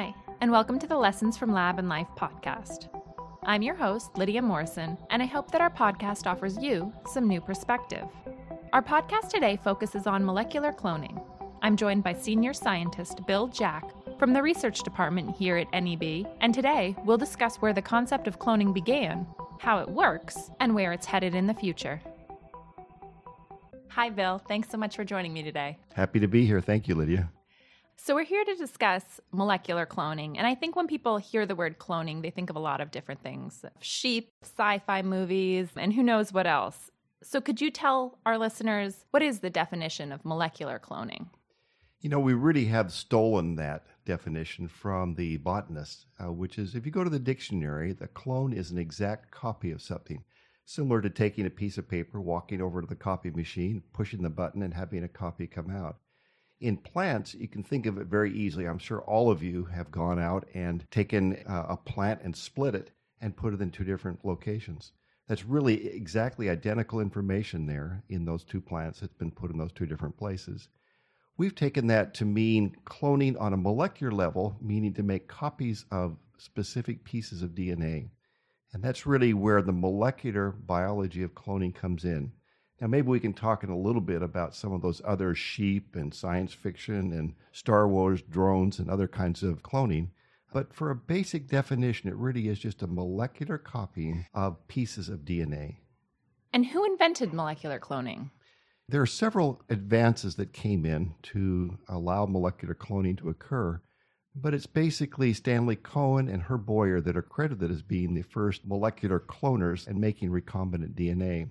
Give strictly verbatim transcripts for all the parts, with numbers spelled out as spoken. Hi, and welcome to the Lessons from Lab and Life podcast. I'm your host, Lydia Morrison, and I hope that our podcast offers you some new perspective. Our podcast today focuses on molecular cloning. I'm joined by senior scientist Bill Jack from the research department here at N E B, and today we'll discuss where the concept of cloning began, how it works, and where it's headed in the future. Hi, Bill. Thanks so much for joining me today. Happy to be here. Thank you, Lydia. So we're here to discuss molecular cloning, and I think when people hear the word cloning, they think of a lot of different things. Sheep, sci-fi movies, and who knows what else. So could you tell our listeners, what is the definition of molecular cloning? You know, we really have stolen that definition from the botanist, uh, which is, if you go to the dictionary, the clone is an exact copy of something, similar to taking a piece of paper, walking over to the copy machine, pushing the button, and having a copy come out. In plants, you can think of it very easily. I'm sure all of you have gone out and taken uh, a plant and split it and put it in two different locations. That's really exactly identical information there in those two plants that's been put in those two different places. We've taken that to mean cloning on a molecular level, meaning to make copies of specific pieces of D N A. And that's really where the molecular biology of cloning comes in. Now, maybe we can talk in a little bit about some of those other sheep and science fiction and Star Wars drones and other kinds of cloning. But for a basic definition, it really is just a molecular copying of pieces of D N A. And who invented molecular cloning? There are several advances that came in to allow molecular cloning to occur, but it's basically Stanley Cohen and Herb Boyer that are credited as being the first molecular cloners and making recombinant D N A.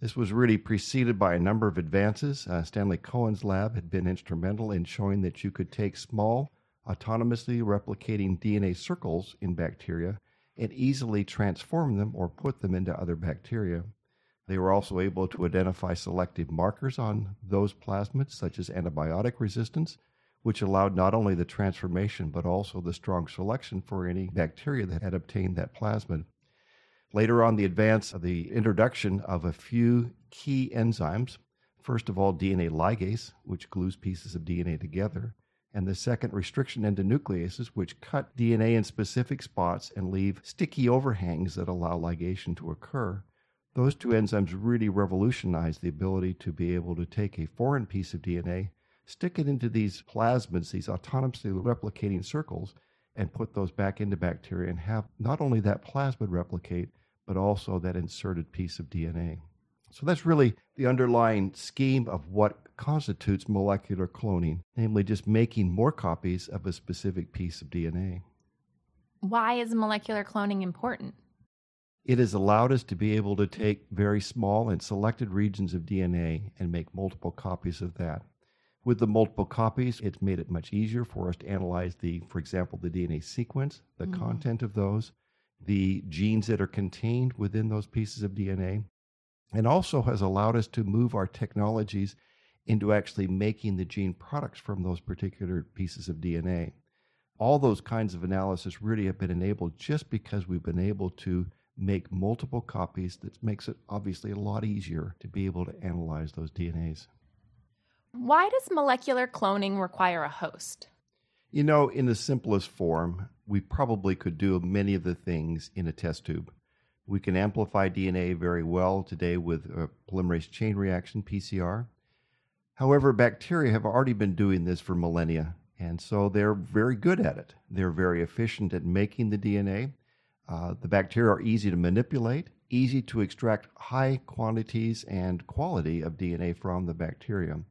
This was really preceded by a number of advances. Uh, Stanley Cohen's lab had been instrumental in showing that you could take small, autonomously replicating D N A circles in bacteria and easily transform them or put them into other bacteria. They were also able to identify selective markers on those plasmids, such as antibiotic resistance, which allowed not only the transformation but also the strong selection for any bacteria that had obtained that plasmid. Later on, the advance of the introduction of a few key enzymes. First of all, D N A ligase, which glues pieces of D N A together. And the second, restriction endonucleases, which cut D N A in specific spots and leave sticky overhangs that allow ligation to occur. Those two enzymes really revolutionized the ability to be able to take a foreign piece of D N A, stick it into these plasmids, these autonomously replicating circles, and put those back into bacteria and have not only that plasmid replicate, but also that inserted piece of D N A. So that's really the underlying scheme of what constitutes molecular cloning, namely just making more copies of a specific piece of D N A. Why is molecular cloning important? It has allowed us to be able to take very small and selected regions of D N A and make multiple copies of that. With the multiple copies, it's made it much easier for us to analyze the, for example, the D N A sequence, the mm. content of those, the genes that are contained within those pieces of D N A, and also has allowed us to move our technologies into actually making the gene products from those particular pieces of D N A. All those kinds of analysis really have been enabled just because we've been able to make multiple copies. That makes it obviously a lot easier to be able to analyze those D N As. Why does molecular cloning require a host? You know, in the simplest form, we probably could do many of the things in a test tube. We can amplify D N A very well today with a polymerase chain reaction, P C R. However, bacteria have already been doing this for millennia, and so they're very good at it. They're very efficient at making the D N A. Uh, the bacteria are easy to manipulate, easy to extract high quantities and quality of D N A from the bacterium.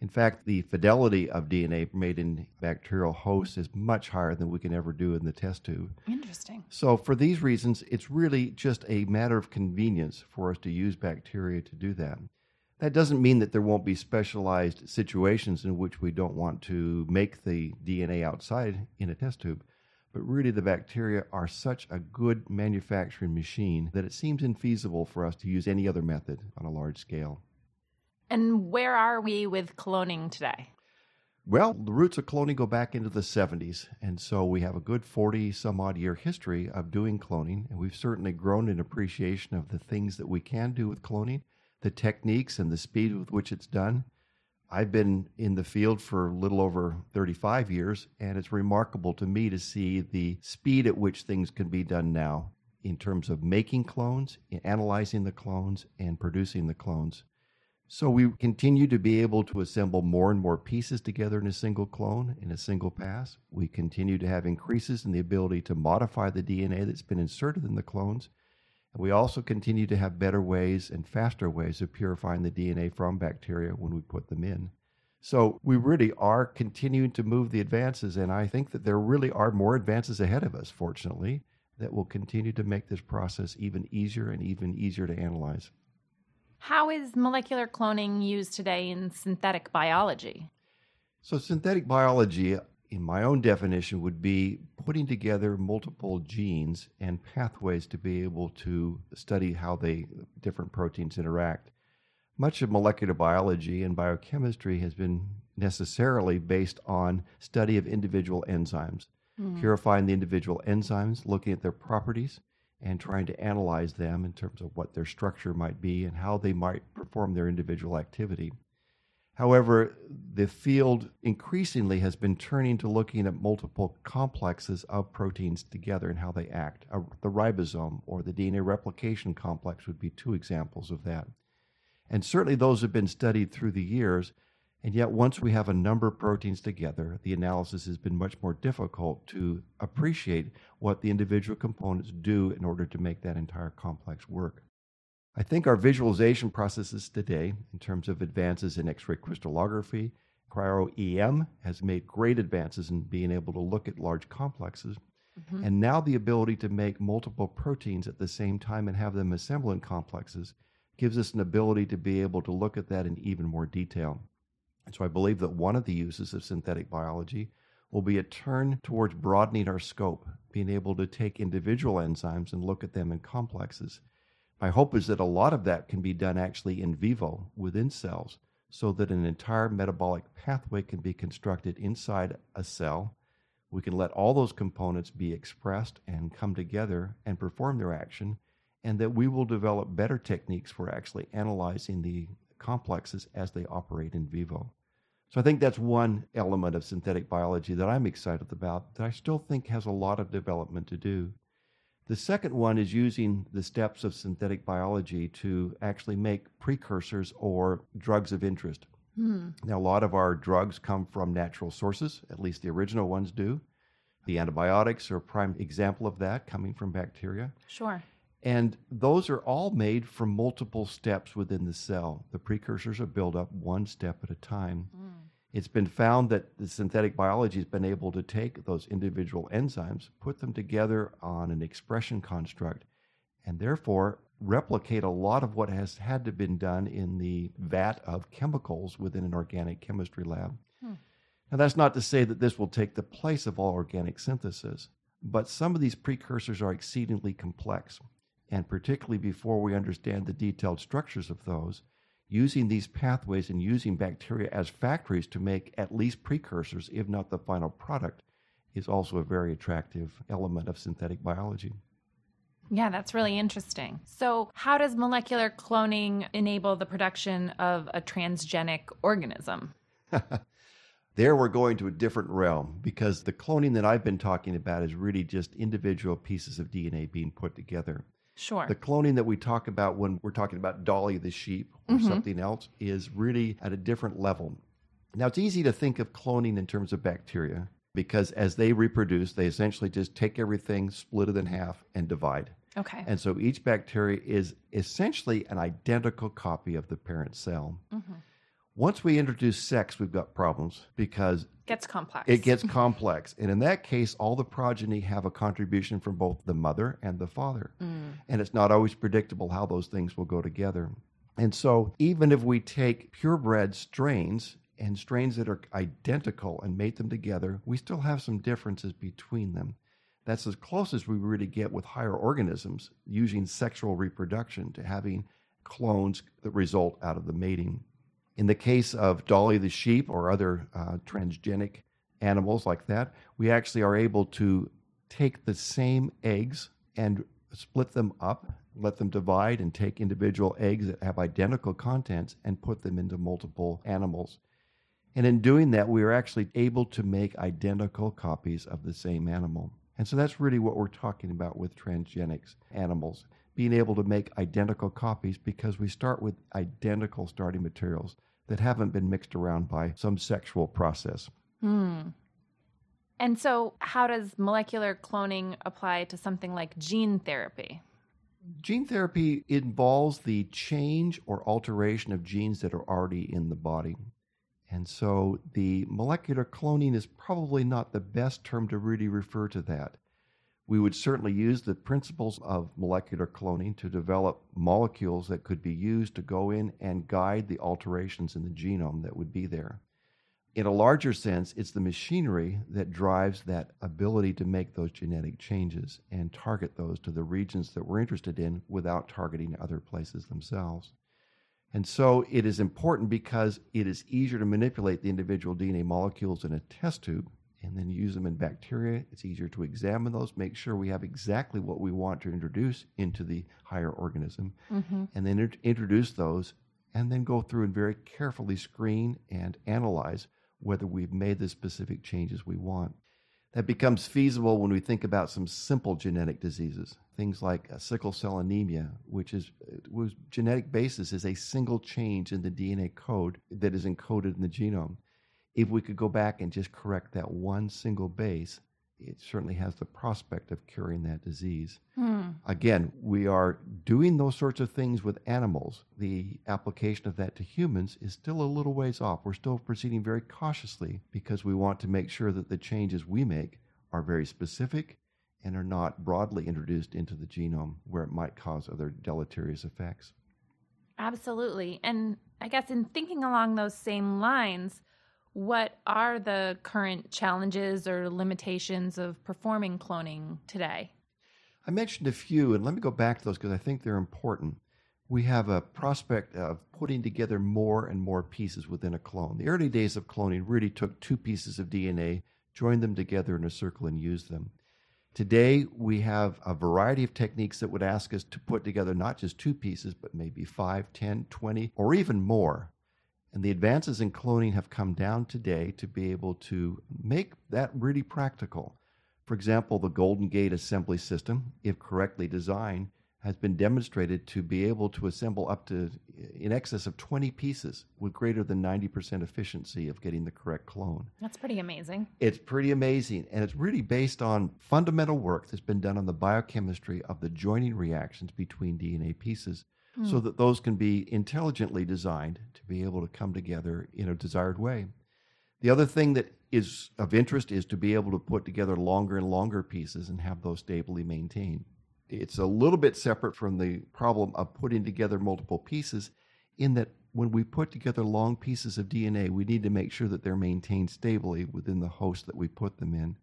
In fact, the fidelity of D N A made in bacterial hosts is much higher than we can ever do in the test tube. Interesting. So for these reasons, it's really just a matter of convenience for us to use bacteria to do that. That doesn't mean that there won't be specialized situations in which we don't want to make the D N A outside in a test tube, but really the bacteria are such a good manufacturing machine that it seems infeasible for us to use any other method on a large scale. And where are we with cloning today? Well, the roots of cloning go back into the seventies, and so we have a good forty-some-odd-year history of doing cloning, and we've certainly grown in appreciation of the things that we can do with cloning, the techniques and the speed with which it's done. I've been in the field for a little over thirty-five years, and it's remarkable to me to see the speed at which things can be done now in terms of making clones, in analyzing the clones, and producing the clones. So we continue to be able to assemble more and more pieces together in a single clone, in a single pass. We continue to have increases in the ability to modify the D N A that's been inserted in the clones. And we also continue to have better ways and faster ways of purifying the D N A from bacteria when we put them in. So we really are continuing to move the advances, and I think that there really are more advances ahead of us, fortunately, that will continue to make this process even easier and even easier to analyze. How is molecular cloning used today in synthetic biology? So synthetic biology, in my own definition, would be putting together multiple genes and pathways to be able to study how the different proteins interact. Much of molecular biology and biochemistry has been necessarily based on study of individual enzymes, mm. purifying the individual enzymes, looking at their properties, and trying to analyze them in terms of what their structure might be and how they might perform their individual activity. However, the field increasingly has been turning to looking at multiple complexes of proteins together and how they act. The ribosome or the D N A replication complex would be two examples of that. And certainly those have been studied through the years, and yet once we have a number of proteins together, the analysis has been much more difficult to appreciate what the individual components do in order to make that entire complex work. I think our visualization processes today, in terms of advances in X-ray crystallography, cryo-E M has made great advances in being able to look at large complexes. Mm-hmm. And now the ability to make multiple proteins at the same time and have them assemble in complexes gives us an ability to be able to look at that in even more detail. And so I believe that one of the uses of synthetic biology will be a turn towards broadening our scope, being able to take individual enzymes and look at them in complexes. My hope is that a lot of that can be done actually in vivo within cells so that an entire metabolic pathway can be constructed inside a cell. We can let all those components be expressed and come together and perform their action, and that we will develop better techniques for actually analyzing the complexes as they operate in vivo. So I think that's one element of synthetic biology that I'm excited about that I still think has a lot of development to do. The second one is using the steps of synthetic biology to actually make precursors or drugs of interest. Hmm. Now, a lot of our drugs come from natural sources, at least the original ones do. The antibiotics are a prime example of that, coming from bacteria. Sure. And those are all made from multiple steps within the cell. The precursors are built up one step at a time. Mm. It's been found that the synthetic biology has been able to take those individual enzymes, put them together on an expression construct, and therefore replicate a lot of what has had to been done in the vat of chemicals within an organic chemistry lab. Mm. Now, that's not to say that this will take the place of all organic synthesis, but some of these precursors are exceedingly complex. And particularly before we understand the detailed structures of those, using these pathways and using bacteria as factories to make at least precursors, if not the final product, is also a very attractive element of synthetic biology. Yeah, that's really interesting. So how does molecular cloning enable the production of a transgenic organism? There we're going to a different realm, because the cloning that I've been talking about is really just individual pieces of D N A being put together. Sure. The cloning that we talk about when we're talking about Dolly the sheep or mm-hmm. something else is really at a different level. Now, it's easy to think of cloning in terms of bacteria, because as they reproduce, they essentially just take everything, split it in half, and divide. Okay. And so each bacteria is essentially an identical copy of the parent cell. Mm-hmm. Once we introduce sex, we've got problems, because it gets complex. It gets complex. And in that case, all the progeny have a contribution from both the mother and the father. Mm. And it's not always predictable how those things will go together. And so even if we take purebred strains and strains that are identical and mate them together, we still have some differences between them. That's as close as we really get with higher organisms using sexual reproduction to having clones that result out of the mating. In the case of Dolly the sheep or other uh, transgenic animals like that, we actually are able to take the same eggs and split them up, let them divide, and take individual eggs that have identical contents and put them into multiple animals. And in doing that, we are actually able to make identical copies of the same animal. And so that's really what we're talking about with transgenics animals, being able to make identical copies because we start with identical starting materials that haven't been mixed around by some sexual process. Hmm. And so how does molecular cloning apply to something like gene therapy? Gene therapy involves the change or alteration of genes that are already in the body. And so the molecular cloning is probably not the best term to really refer to that. We would certainly use the principles of molecular cloning to develop molecules that could be used to go in and guide the alterations in the genome that would be there. In a larger sense, it's the machinery that drives that ability to make those genetic changes and target those to the regions that we're interested in without targeting other places themselves. And so it is important because it is easier to manipulate the individual D N A molecules in a test tube and then use them in bacteria. It's easier to examine those, make sure we have exactly what we want to introduce into the higher organism, mm-hmm. and then int- introduce those and then go through and very carefully screen and analyze whether we've made the specific changes we want. That becomes feasible when we think about some simple genetic diseases, things like sickle cell anemia, which is whose genetic basis is a single change in the D N A code that is encoded in the genome. If we could go back and just correct that one single base, it certainly has the prospect of curing that disease. Hmm. Again, we are doing those sorts of things with animals. The application of that to humans is still a little ways off. We're still proceeding very cautiously because we want to make sure that the changes we make are very specific and are not broadly introduced into the genome where it might cause other deleterious effects. Absolutely. And I guess in thinking along those same lines, what are the current challenges or limitations of performing cloning today? I mentioned a few, and let me go back to those because I think they're important. We have a prospect of putting together more and more pieces within a clone. The early days of cloning really took two pieces of D N A, joined them together in a circle, and used them. Today, we have a variety of techniques that would ask us to put together not just two pieces, but maybe five, ten, twenty, or even more. And the advances in cloning have come down today to be able to make that really practical. For example, the Golden Gate assembly system, if correctly designed, has been demonstrated to be able to assemble up to in excess of twenty pieces with greater than ninety percent efficiency of getting the correct clone. That's pretty amazing. It's pretty amazing. And it's really based on fundamental work that's been done on the biochemistry of the joining reactions between D N A pieces, so that those can be intelligently designed to be able to come together in a desired way. The other thing that is of interest is to be able to put together longer and longer pieces and have those stably maintained. It's a little bit separate from the problem of putting together multiple pieces in that when we put together long pieces of D N A, we need to make sure that they're maintained stably within the host that we put them in.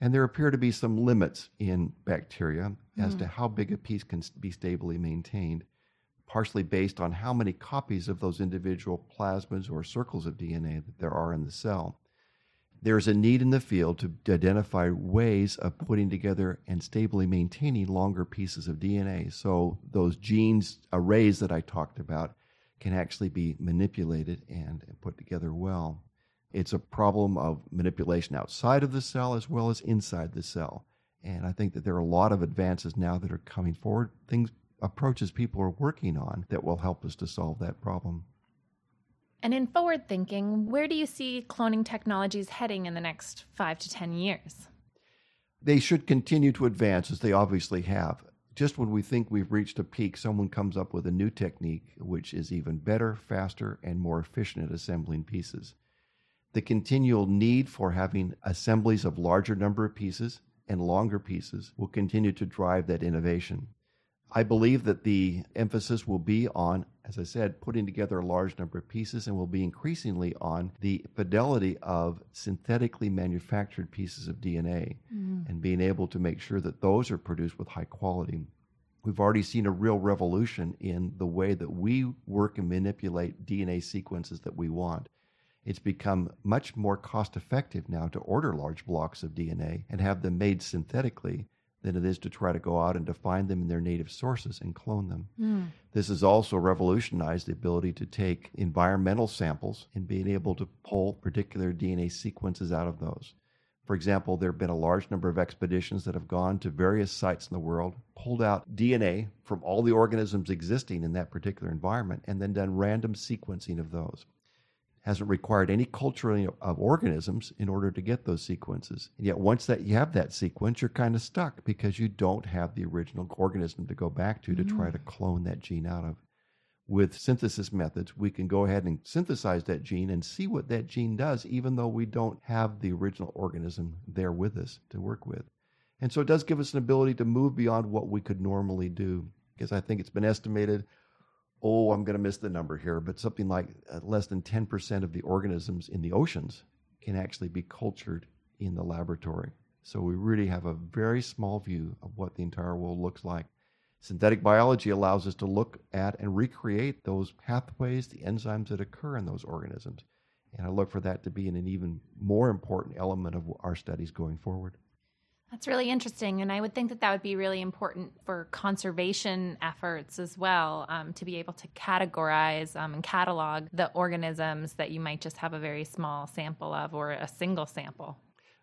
And there appear to be some limits in bacteria mm. as to how big a piece can be stably maintained, partially based on how many copies of those individual plasmids or circles of D N A that there are in the cell. There's a need in the field to identify ways of putting together and stably maintaining longer pieces of D N A. So those genes arrays that I talked about can actually be manipulated and put together well. It's a problem of manipulation outside of the cell as well as inside the cell. And I think that there are a lot of advances now that are coming forward, things approaches people are working on that will help us to solve that problem. And in forward thinking, where do you see cloning technologies heading in the next five to ten years? They should continue to advance as they obviously have. Just when we think we've reached a peak, someone comes up with a new technique which is even better, faster, and more efficient at assembling pieces. The continual need for having assemblies of larger number of pieces and longer pieces will continue to drive that innovation. I believe that the emphasis will be on, as I said, putting together a large number of pieces and will be increasingly on the fidelity of synthetically manufactured pieces of D N A mm. and being able to make sure that those are produced with high quality. We've already seen a real revolution in the way that we work and manipulate D N A sequences that we want. It's become much more cost effective now to order large blocks of D N A and have them made synthetically than it is to try to go out and to find them in their native sources and clone them. Mm. This has also revolutionized the ability to take environmental samples and being able to pull particular D N A sequences out of those. For example, there have been a large number of expeditions that have gone to various sites in the world, pulled out D N A from all the organisms existing in that particular environment, and then done random sequencing of those. Hasn't required any culturing of organisms in order to get those sequences. And yet once that you have that sequence, you're kind of stuck because you don't have the original organism to go back to to mm. try to clone that gene out of. With synthesis methods, we can go ahead and synthesize that gene and see what that gene does, even though we don't have the original organism there with us to work with. And so it does give us an ability to move beyond what we could normally do, because I think it's been estimated, oh, I'm going to miss the number here, but something like less than ten percent of the organisms in the oceans can actually be cultured in the laboratory. So we really have a very small view of what the entire world looks like. Synthetic biology allows us to look at and recreate those pathways, the enzymes that occur in those organisms. And I look for that to be an even more important element of our studies going forward. That's really interesting, and I would think that that would be really important for conservation efforts as well, um, to be able to categorize um, and catalog the organisms that you might just have a very small sample of or a single sample.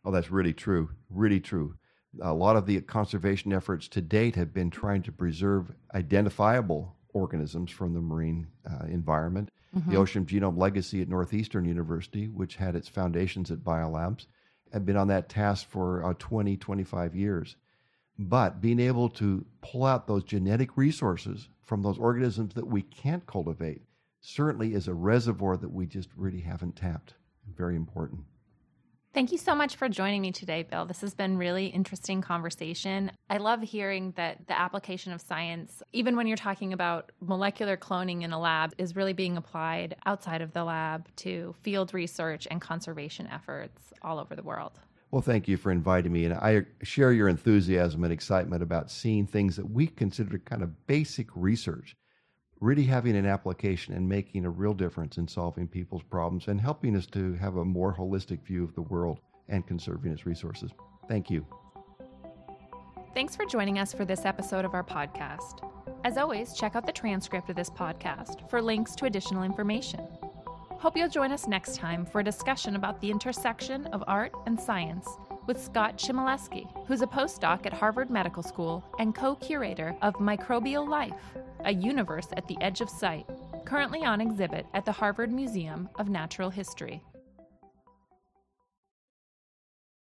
Oh, that's really true, really true. A lot of the conservation efforts to date have been trying to preserve identifiable organisms from the marine uh, environment. Mm-hmm. The Ocean Genome Legacy at Northeastern University, which had its foundations at BioLabs, have been on that task for uh, twenty, twenty-five years. But being able to pull out those genetic resources from those organisms that we can't cultivate certainly is a reservoir that we just really haven't tapped. Very important. Thank you so much for joining me today, Bill. This has been really interesting conversation. I love hearing that the application of science, even when you're talking about molecular cloning in a lab, is really being applied outside of the lab to field research and conservation efforts all over the world. Well, thank you for inviting me. And I share your enthusiasm and excitement about seeing things that we consider kind of basic research really having an application and making a real difference in solving people's problems and helping us to have a more holistic view of the world and conserving its resources. Thank you. Thanks for joining us for this episode of our podcast. As always, check out the transcript of this podcast for links to additional information. Hope you'll join us next time for a discussion about the intersection of art and science with Scott Chimileski, who's a postdoc at Harvard Medical School and co-curator of Microbial Life, a universe at the edge of sight, currently on exhibit at the Harvard Museum of Natural History.